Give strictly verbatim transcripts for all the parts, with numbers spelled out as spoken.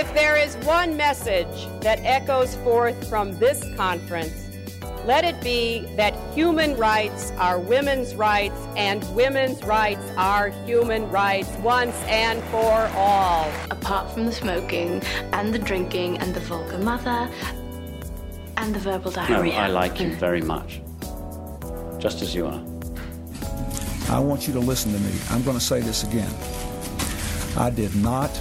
If there is one message that echoes forth from this conference, let it be that human rights are women's rights and women's rights are human rights once and for all. Apart from the smoking and the drinking and the vulgar mother and the verbal diarrhea. No, I like you very much, just as you are. I want you to listen to me. I'm going to say this again. I did not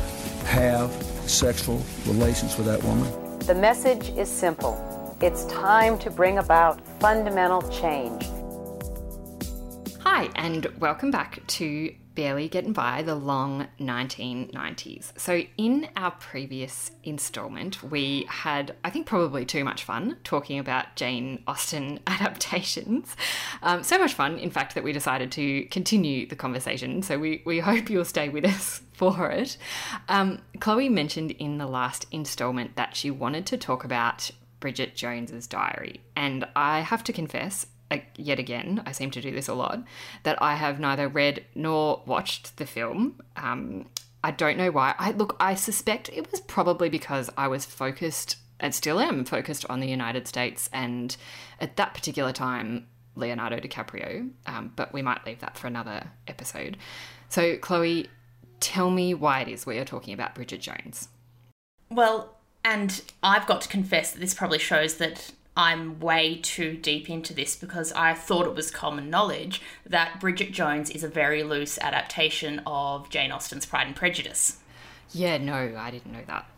have sexual relations with that woman. The message is simple. It's time to bring about fundamental change. Hi, and welcome back to Barely Getting By, the long nineteen nineties. So in our previous instalment, we had, I think, probably too much fun talking about Jane Austen adaptations. Um, so much fun, in fact, that we decided to continue the conversation. So we, we hope you'll stay with us for it. Um, Chloe mentioned in the last instalment that she wanted to talk about Bridget Jones's Diary, and I have to confess, uh, yet again, I seem to do this a lot, that I have neither read nor watched the film. Um, I don't know why. I look, I suspect it was probably because I was focused, and still am focused, on the United States, and at that particular time, Leonardo DiCaprio, um, but we might leave that for another episode. So, Chloe, tell me why it is we are talking about Bridget Jones. Well, and I've got to confess that this probably shows that I'm way too deep into this, because I thought it was common knowledge that Bridget Jones is a very loose adaptation of Jane Austen's Pride and Prejudice. Yeah, no, I didn't know that.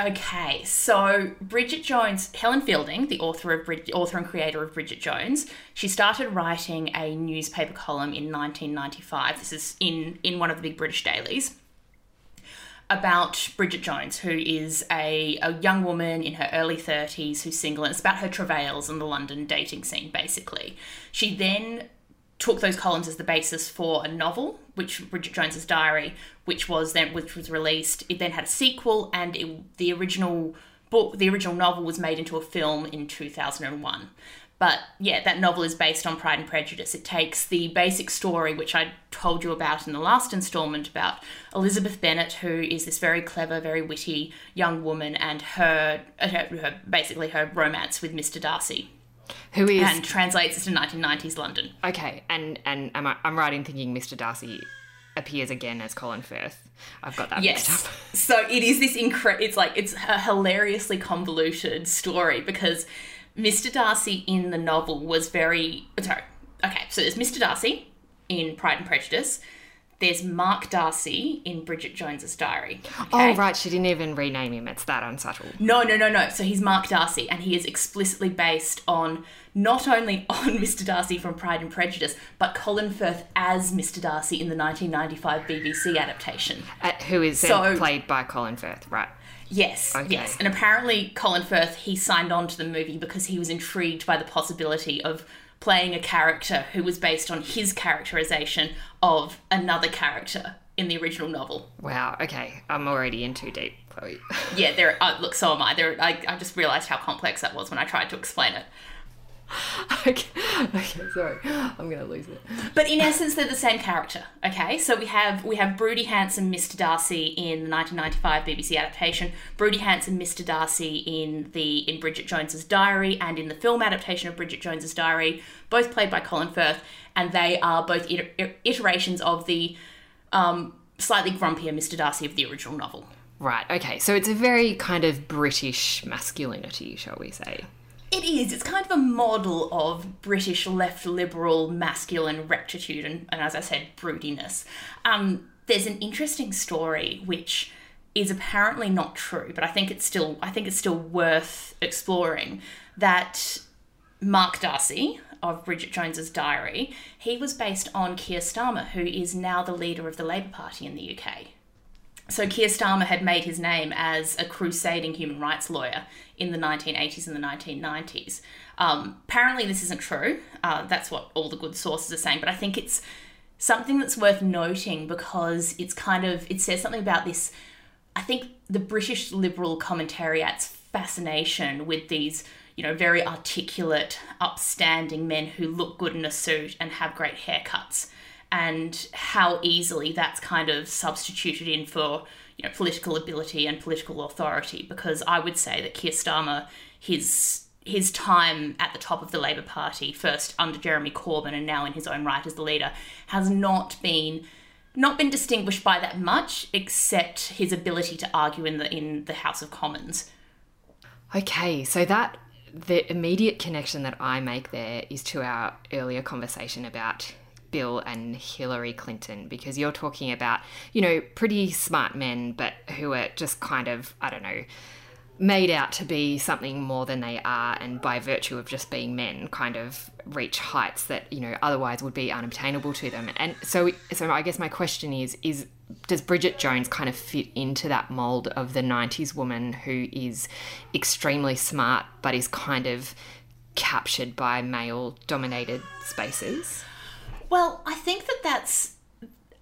Okay, so Bridget Jones, Helen Fielding, the author of Brid- author and creator of Bridget Jones, she started writing a newspaper column in nineteen ninety-five. This is in, in one of the big British dailies, about Bridget Jones, who is a, a young woman in her early thirties who's single, and it's about her travails in the London dating scene, basically. She then took those columns as the basis for a novel, which Bridget Jones's Diary, which was then which was released. It then had a sequel, and it, the original book, the original novel, was made into a film in two thousand one. But yeah, that novel is based on Pride and Prejudice. It takes the basic story, which I told you about in the last instalment, about Elizabeth Bennet, who is this very clever, very witty young woman, and her, her, her basically her romance with Mister Darcy, who is and translates it to nineteen nineties London. Okay, and and am I, I'm right in thinking Mister Darcy appears again as Colin Firth? I've got that yes. mixed up. So it is this incredible. It's like it's a hilariously convoluted story, because Mister Darcy in the novel was very... Sorry. Okay, so there's Mister Darcy in Pride and Prejudice. There's Mark Darcy in Bridget Jones's Diary. Okay? Oh, right. She didn't even rename him. It's that unsubtle. No, no, no, no. So he's Mark Darcy, and he is explicitly based on not only on Mister Darcy from Pride and Prejudice, but Colin Firth as Mister Darcy in the nineteen ninety-five B B C adaptation. Uh, who is so, then played by Colin Firth, right? Yes, okay. yes. And apparently Colin Firth, he signed on to the movie because he was intrigued by the possibility of playing a character who was based on his characterisation of another character in the original novel. Wow, okay. I'm already in too deep, Chloe. yeah, there. Oh, look, so am I. There, I. I just realised how complex that was when I tried to explain it. Okay. okay, sorry, I'm going to lose it. But in essence, they're the same character, okay? So we have we have broody, handsome Mister Darcy in the nineteen ninety-five B B C adaptation, broody, handsome Mister Darcy in the in Bridget Jones's Diary, and in the film adaptation of Bridget Jones's Diary, both played by Colin Firth, and they are both iter- iterations of the um, slightly grumpier Mister Darcy of the original novel. Right, okay, so it's a very kind of British masculinity, shall we say. It is. It's kind of a model of British left liberal masculine rectitude and, and as I said, broodiness. Um, there's an interesting story which is apparently not true, but I think it's still I think it's still worth exploring, that Mark Darcy of Bridget Jones's Diary, he was based on Keir Starmer, who is now the leader of the Labour Party in the U K. So Keir Starmer had made his name as a crusading human rights lawyer in the nineteen eighties and the nineteen nineties. Um, apparently this isn't true. Uh, that's what all the good sources are saying. But I think it's something that's worth noting, because it's kind of, it says something about this, I think, the British liberal commentariat's fascination with these, you know, very articulate, upstanding men who look good in a suit and have great haircuts, and how easily that's kind of substituted in for, you know, political ability and political authority, because I would say that Keir Starmer, his his time at the top of the Labour Party, first under Jeremy Corbyn and now in his own right as the leader, has not been not been distinguished by that much, except his ability to argue in the in the House of Commons. Okay, so that the immediate connection that I make there is to our earlier conversation about Bill and Hillary Clinton, because you're talking about, you know, pretty smart men, but who are just kind of, I don't know, made out to be something more than they are, and by virtue of just being men, kind of reach heights that, you know, otherwise would be unobtainable to them. And so, so I guess my question is, is does Bridget Jones kind of fit into that mould of the nineties woman who is extremely smart but is kind of captured by male-dominated spaces? Well, I think that that's,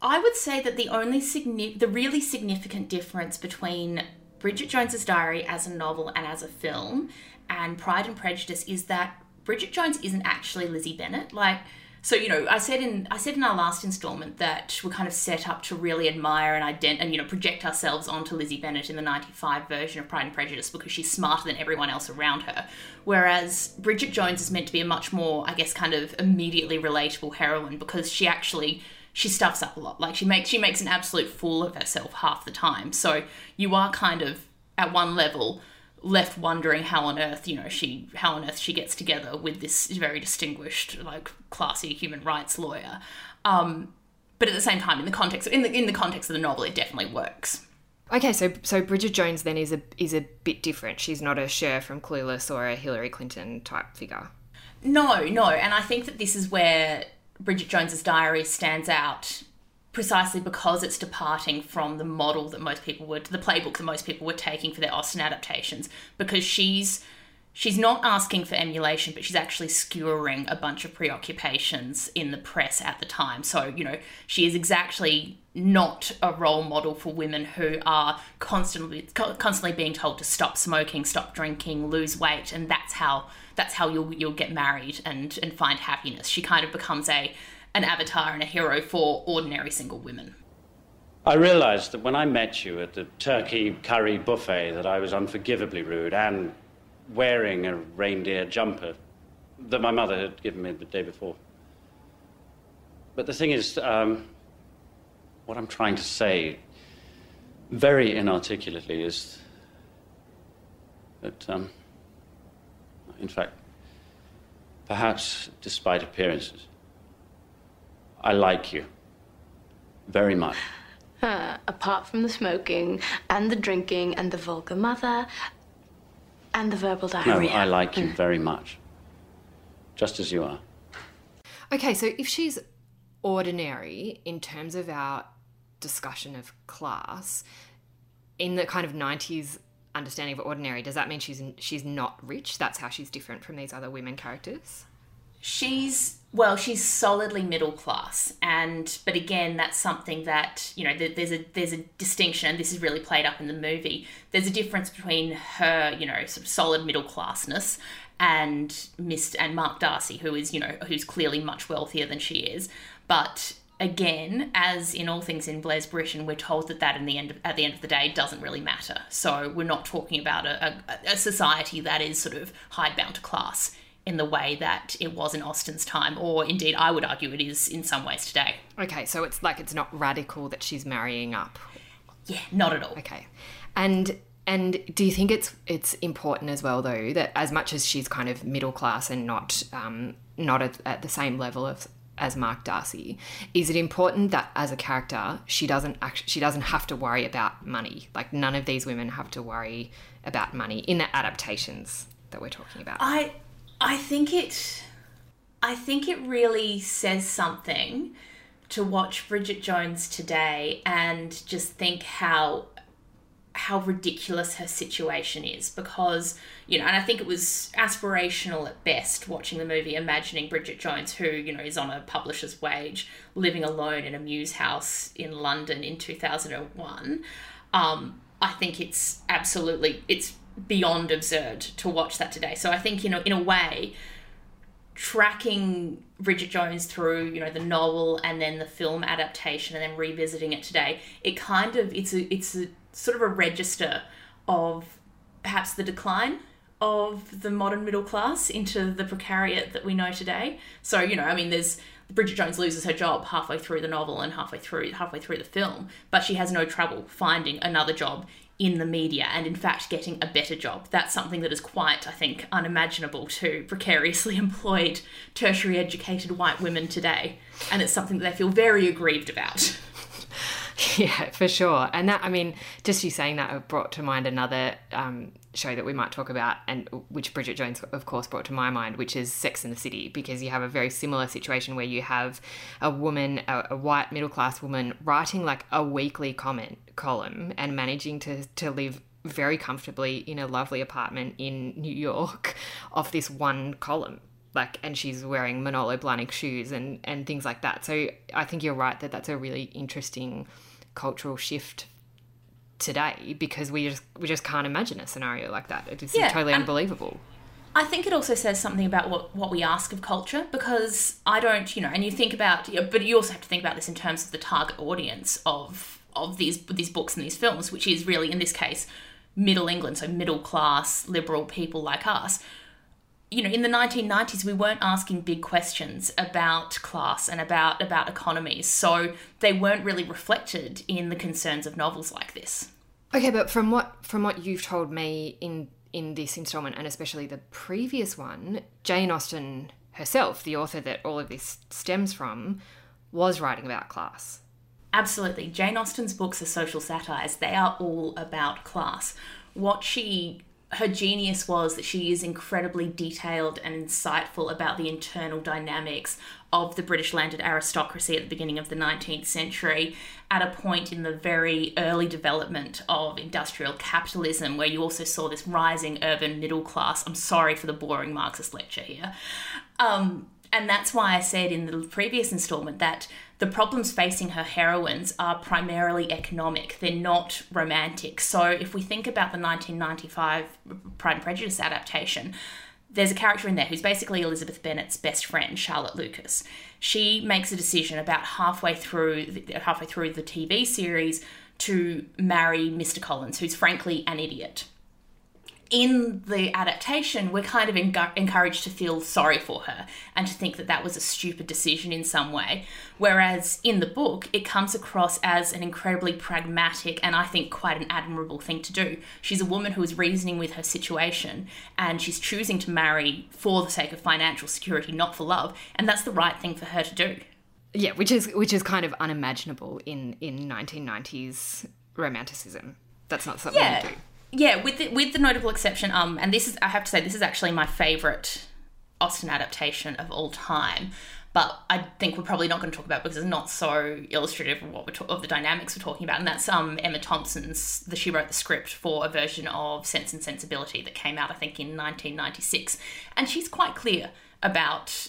I would say that the only, signi- the really significant difference between Bridget Jones's Diary as a novel and as a film and Pride and Prejudice is that Bridget Jones isn't actually Lizzie Bennet. Like, so, you know, I said in I said in our last instalment that we're kind of set up to really admire and ident- and, you know, project ourselves onto Lizzie Bennet in the ninety-five version of Pride and Prejudice because she's smarter than everyone else around her. Whereas Bridget Jones is meant to be a much more, I guess, kind of immediately relatable heroine, because she actually, she stuffs up a lot. Like, she makes she makes an absolute fool of herself half the time. So you are kind of, at one level, left wondering how on earth, you know, she how on earth she gets together with this very distinguished, like, classy human rights lawyer. Um, but at the same time, in the context in the in the context of the novel, it definitely works. Okay, so so Bridget Jones then is a is a bit different. She's not a Cher from Clueless or a Hillary Clinton type figure. No, no, and I think that this is where Bridget Jones's Diary stands out, precisely because it's departing from the model that most people were, the playbook that most people were taking for their Austen adaptations, because she's she's not asking for emulation, but she's actually skewering a bunch of preoccupations in the press at the time. So, you know, she is exactly not a role model for women who are constantly constantly being told to stop smoking, stop drinking, lose weight, and that's how that's how you'll you'll get married and and find happiness. She kind of becomes a an avatar and a hero for ordinary single women. I realised that when I met you at the turkey curry buffet that I was unforgivably rude and wearing a reindeer jumper that my mother had given me the day before. But the thing is, um, what I'm trying to say very inarticulately is that, um, in fact, perhaps despite appearances, I like you very much. Uh, apart from the smoking and the drinking and the vulgar mother and the verbal diarrhea. No, I like you very much, just as you are. Okay, so if she's ordinary in terms of our discussion of class, in the kind of nineties understanding of ordinary, does that mean she's she's not rich? That's how she's different from these other women characters? She's, well, she's solidly middle class, and but again, that's something that, you know, there's a there's a distinction, and this is really played up in the movie. There's a difference between her, you know, sort of solid middle classness and Mister and Mark Darcy, who is, you know, who's clearly much wealthier than she is. But again, as in all things in Blair's Britain, we're told that that in the end of, at the end of the day doesn't really matter. So we're not talking about a, a, a society that is sort of hidebound to class in the way that it was in Austen's time, or indeed I would argue it is in some ways today. Okay, so it's like it's not radical that she's marrying up. Yeah, not at all. Okay. And and do you think it's it's important as well, though, that as much as she's kind of middle class and not um, not at, at the same level of as Mark Darcy, is it important that as a character she doesn't act, she doesn't have to worry about money? Like, none of these women have to worry about money in the adaptations that we're talking about. I I think it I think it really says something to watch Bridget Jones today and just think how how ridiculous her situation is, because, you know, and I think it was aspirational at best watching the movie, imagining Bridget Jones, who, you know, is on a publisher's wage, living alone in a muse house in London in two thousand one. Um, I think it's absolutely, it's beyond absurd to watch that today. So I think, you know, in a way, tracking Bridget Jones through, you know, the novel and then the film adaptation and then revisiting it today, it kind of, it's a, it's a, sort of a register of perhaps the decline of the modern middle class into the precariat that we know today. So, you know, I mean, there's Bridget Jones loses her job halfway through the novel and halfway through halfway through the film, but she has no trouble finding another job in the media and, in fact, getting a better job. That's something that is quite, I think, unimaginable to precariously employed, tertiary educated white women today. And it's something that they feel very aggrieved about. Yeah, for sure. And that, I mean, just you saying that brought to mind another um, show that we might talk about, and which Bridget Jones, of course, brought to my mind, which is Sex and the City, because you have a very similar situation where you have a woman, a, a white middle-class woman, writing like a weekly comment column and managing to, to live very comfortably in a lovely apartment in New York off this one column. Like, and she's wearing Manolo Blahnik shoes and, and things like that. So I think you're right that that's a really interesting cultural shift today, because we just we just can't imagine a scenario like that. It's yeah, totally unbelievable. I think it also says something about what, what we ask of culture, because I don't, you know, and you think about, but you also have to think about this in terms of the target audience of of these these books and these films, which is really, in this case, middle England, so middle class liberal people like us. You know, in the nineteen nineties, we weren't asking big questions about class and about, about economies, so they weren't really reflected in the concerns of novels like this. Okay, but from what from what you've told me in, in this instalment, and especially the previous one, Jane Austen herself, the author that all of this stems from, was writing about class. Absolutely. Jane Austen's books are social satires. They are all about class. What she... Her genius was that she is incredibly detailed and insightful about the internal dynamics of the British landed aristocracy at the beginning of the nineteenth century, at a point in the very early development of industrial capitalism, where you also saw this rising urban middle class. I'm sorry for the boring Marxist lecture here. Um, and that's why I said in the previous instalment that the problems facing her heroines are primarily economic. They're not romantic. So if we think about the nineteen ninety-five Pride and Prejudice adaptation, there's a character in there who's basically Elizabeth Bennet's best friend, Charlotte Lucas. She makes a decision about halfway through halfway through the T V series to marry Mister Collins, who's frankly an idiot. In the adaptation, we're kind of engu- encouraged to feel sorry for her and to think that that was a stupid decision in some way. Whereas in the book, it comes across as an incredibly pragmatic and I think quite an admirable thing to do. She's a woman who is reasoning with her situation, and she's choosing to marry for the sake of financial security, not for love. And that's the right thing for her to do. Yeah, which is which is kind of unimaginable in, in nineteen nineties romanticism. That's not something yeah. you do. Yeah, with the, with the notable exception, um, and this is, I have to say, this is actually my favourite Austen adaptation of all time, but I think we're probably not going to talk about it because it's not so illustrative of what we're ta- of the dynamics we're talking about, and that's um Emma Thompson's, the, she wrote the script for a version of Sense and Sensibility that came out, I think, in nineteen ninety-six, and she's quite clear about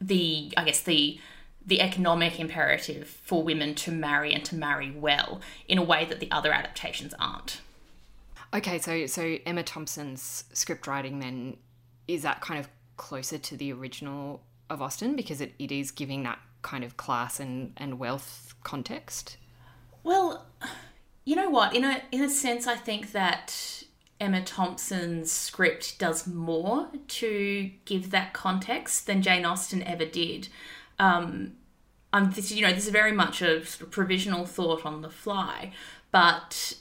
the, I guess, the... the economic imperative for women to marry and to marry well in a way that the other adaptations aren't. Okay, so so Emma Thompson's script writing then, is that kind of closer to the original of Austen because it, it is giving that kind of class and, and wealth context? Well, you know what? In a, in a sense, I think that Emma Thompson's script does more to give that context than Jane Austen ever did. Um, I'm this, you know, this is very much a sort of provisional thought on the fly, but...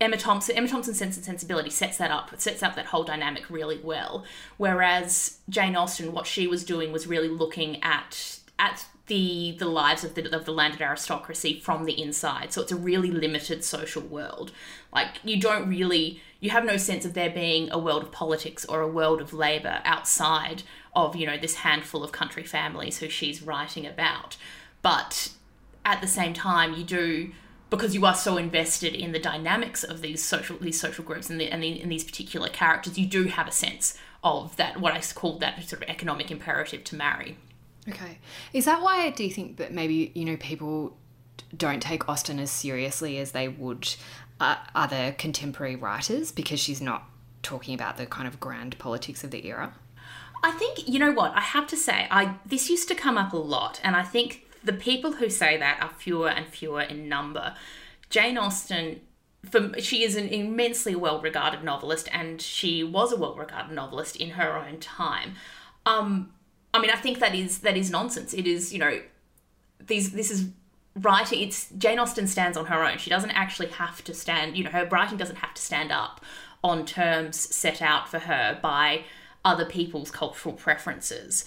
Emma Thompson, Emma Thompson's Sense and Sensibility sets that up, sets up that whole dynamic really well. Whereas Jane Austen, what she was doing was really looking at at the the lives of the of the landed aristocracy from the inside. So it's a really limited social world. Like, you don't really, you have no sense of there being a world of politics or a world of labour outside of, you know, this handful of country families who she's writing about. But at the same time, you do. Because you are so invested in the dynamics of these social these social groups and the, and the, and these particular characters, you do have a sense of that, what I call that sort of economic imperative to marry. Okay. Is that why do you think that maybe, you know, people don't take Austen as seriously as they would uh, other contemporary writers because she's not talking about the kind of grand politics of the era? I think, you know what, I have to say, I this used to come up a lot, and I think the people who say that are fewer and fewer in number. Jane Austen, for, she is an immensely well-regarded novelist, and she was a well-regarded novelist in her own time. Um, I mean, I think that is that is nonsense. It is, you know, these this is writing. It's Jane Austen stands on her own. She doesn't actually have to stand. You know, her writing doesn't have to stand up on terms set out for her by other people's cultural preferences.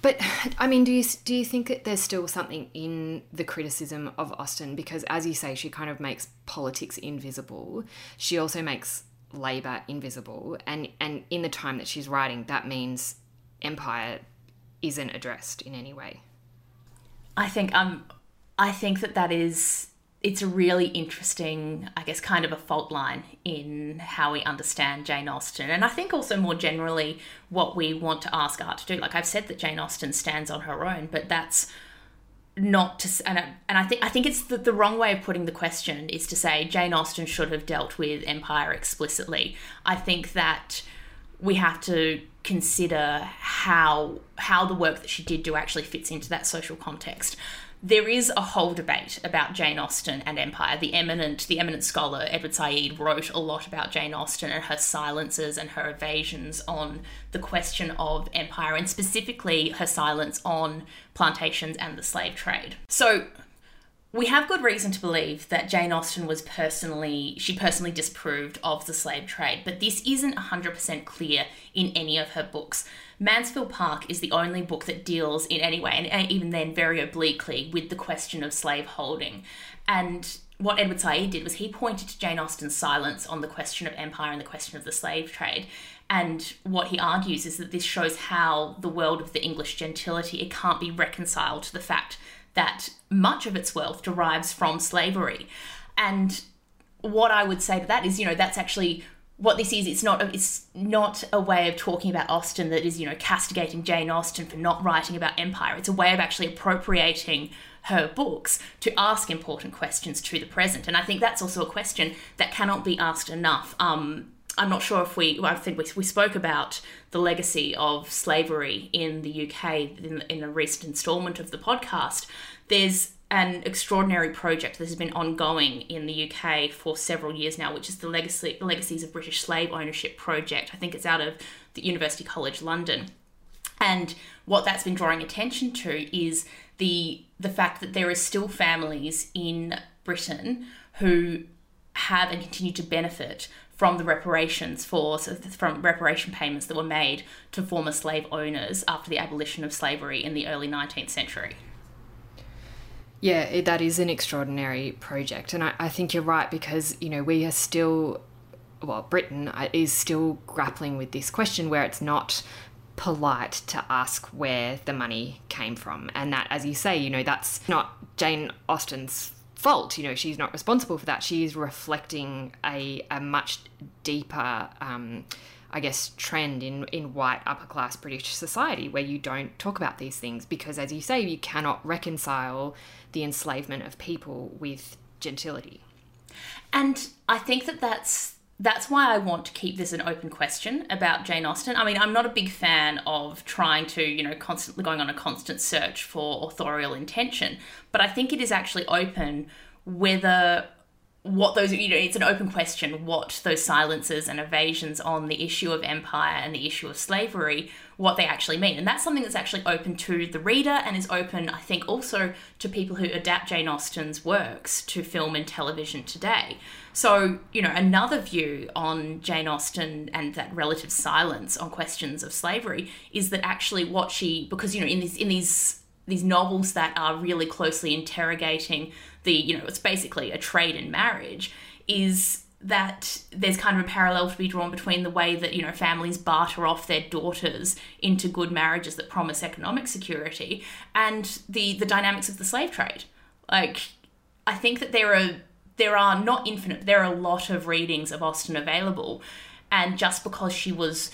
But, I mean, do you do you think that there's still something in the criticism of Austen? Because, as you say, she kind of makes politics invisible. She also makes labour invisible. And, and in the time that she's writing, that means empire isn't addressed in any way. I think um, I think that that is... It's a really interesting, I guess, kind of a fault line in how we understand Jane Austen. And I think also more generally what we want to ask art to do. Like I've said that Jane Austen stands on her own, but that's not to... And I, and I think I think it's the, the wrong way of putting the question is to say Jane Austen should have dealt with empire explicitly. I think that we have to consider how how the work that she did do actually fits into that social context. There is a whole debate about Jane Austen and empire. The eminent, the eminent scholar Edward Said wrote a lot about Jane Austen and her silences and her evasions on the question of empire, and specifically her silence on plantations and the slave trade. So we have good reason to believe that Jane Austen was personally, she personally disapproved of the slave trade, but this isn't one hundred percent clear in any of her books. Mansfield Park is the only book that deals in any way, and even then very obliquely, with the question of slaveholding. And what Edward Said did was he pointed to Jane Austen's silence on the question of empire and the question of the slave trade. And what he argues is that this shows how the world of the English gentility, it can't be reconciled to the fact that much of its wealth derives from slavery. And what I would say to that is, you know, that's actually what this is. It's not a, it's not a way of talking about Austen that is, you know, castigating Jane Austen for not writing about empire. It's a way of actually appropriating her books to ask important questions to the present. And I think that's also a question that cannot be asked enough. Um, I'm not sure if we, well, I think we, we spoke about the legacy of slavery in the U K in, in a recent instalment of the podcast. There's an extraordinary project that has been ongoing in the U K for several years now, which is the legacy, Legacies of British Slave Ownership project. I think it's out of the University College London. And what that's been drawing attention to is the the fact that there are still families in Britain who have and continue to benefit from the reparations for from reparation payments that were made to former slave owners after the abolition of slavery in the early nineteenth century. Yeah, that is an extraordinary project. And I, I think you're right, because, you know, we are still, well, Britain is still grappling with this question where it's not polite to ask where the money came from. And that, as you say, you know, that's not Jane Austen's fault. You know, she's not responsible for that. She is reflecting a, a much deeper, um, I guess, trend in, in white upper-class British society where you don't talk about these things because, as you say, you cannot reconcile the enslavement of people with gentility. And I think that that's, that's why I want to keep this an open question about Jane Austen. I mean, I'm not a big fan of trying to, you know, constantly going on a constant search for authorial intention, but I think it is actually open whether... what those, you know, it's an open question what those silences and evasions on the issue of empire and the issue of slavery, what they actually mean. And that's something that's actually open to the reader and is open, I think, also to people who adapt Jane Austen's works to film and television today. So, you know, another view on Jane Austen and that relative silence on questions of slavery is that actually what she, because, you know, in these, in these, these novels that are really closely interrogating the, you know, it's basically a trade in marriage, is that there's kind of a parallel to be drawn between the way that, you know, families barter off their daughters into good marriages that promise economic security and the, the dynamics of the slave trade. Like, I think that there are, there are not infinite, there are a lot of readings of Austen available. And just because she was...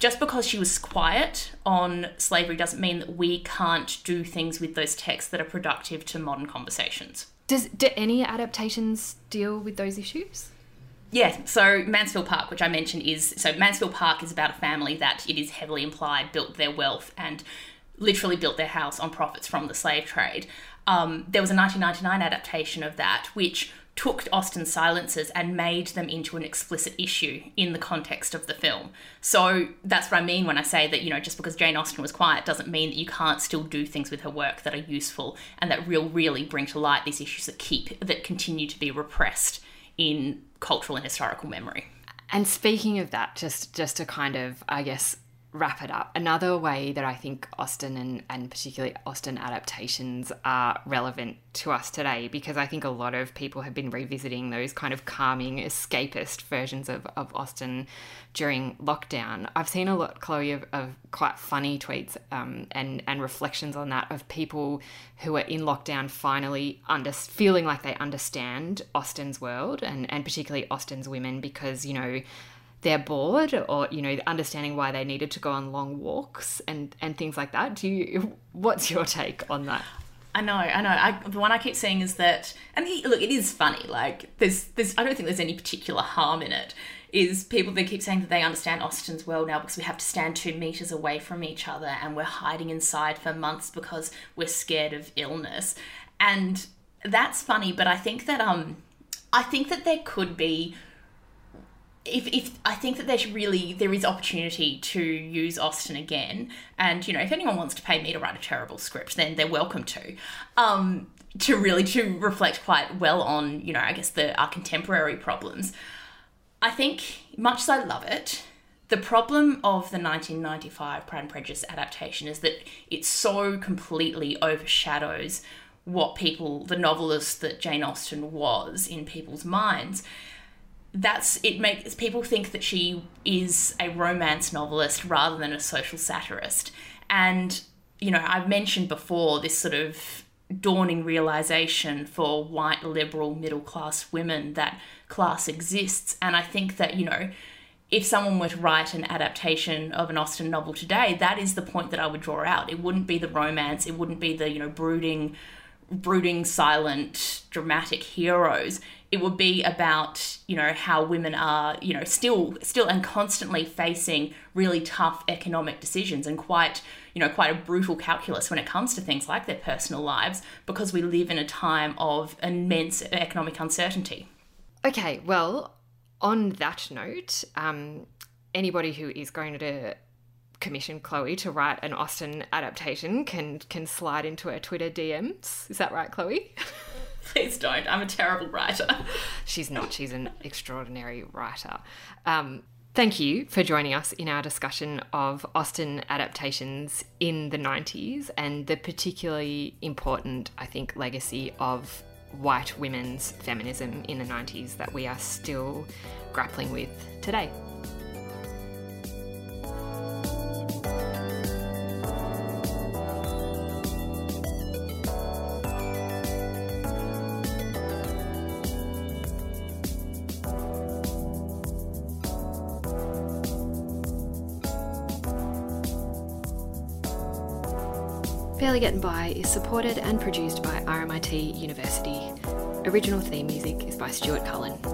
Just because she was quiet on slavery doesn't mean that we can't do things with those texts that are productive to modern conversations. Does do any adaptations deal with those issues? Yeah, so Mansfield Park, which I mentioned, is... So Mansfield Park is about a family that, it is heavily implied, built their wealth and literally built their house on profits from the slave trade. Um, there was a nineteen ninety-nine adaptation of that, which took Austen's silences and made them into an explicit issue in the context of the film. So that's what I mean when I say that, you know, just because Jane Austen was quiet doesn't mean that you can't still do things with her work that are useful and that will really bring to light these issues that keep, that continue to be repressed in cultural and historical memory. And speaking of that, just, just to kind of, I guess, wrap it up, another way that I think Austen and, and particularly Austen adaptations are relevant to us today, because I think a lot of people have been revisiting those kind of calming, escapist versions of, of Austen during lockdown. I've seen a lot, Chloe, of, of quite funny tweets um, and, and reflections on that, of people who are in lockdown finally under, feeling like they understand Austen's world and, and particularly Austen's women, because, you know, they're bored, or, you know, understanding why they needed to go on long walks and, and things like that. Do you, what's your take on that? I know, I know. I, the one I keep seeing is that, and he, look, it is funny. Like, there's, there's, I don't think there's any particular harm in it. Is people, they keep saying that they understand Austen's world now because we have to stand two metres away from each other and we're hiding inside for months because we're scared of illness, and that's funny. But I think that, um, I think that there could be. If if I think that there's really, there is opportunity to use Austen again. And, you know, if anyone wants to pay me to write a terrible script, then they're welcome to, um, to really to reflect quite well on, you know, I guess the, our contemporary problems. I think, much as I love it, the problem of the nineteen ninety-five Pride and Prejudice adaptation is that it so completely overshadows what people, the novelist that Jane Austen was in people's minds. That's it makes people think that she is a romance novelist rather than a social satirist. And, you know, I've mentioned before this sort of dawning realisation for white liberal middle class women that class exists. And I think that, you know, if someone were to write an adaptation of an Austen novel today, that is the point that I would draw out. It wouldn't be the romance, it wouldn't be the, you know, brooding brooding, silent, dramatic heroes. It would be about, you know, how women are, you know, still still and constantly facing really tough economic decisions and quite, you know, quite a brutal calculus when it comes to things like their personal lives, because we live in a time of immense economic uncertainty. Okay, well, on that note, um, anybody who is going to commission Chloe to write an Austen adaptation can can slide into her Twitter D Ms. Is that right, Chloe? Please don't. I'm a terrible writer. She's not. She's an extraordinary writer. Um, thank you for joining us in our discussion of Austen adaptations in the nineties and the particularly important, I think, legacy of white women's feminism in the nineties that we are still grappling with today. Barely Getting By is supported and produced by R M I T University. Original theme music is by Stuart Cullen.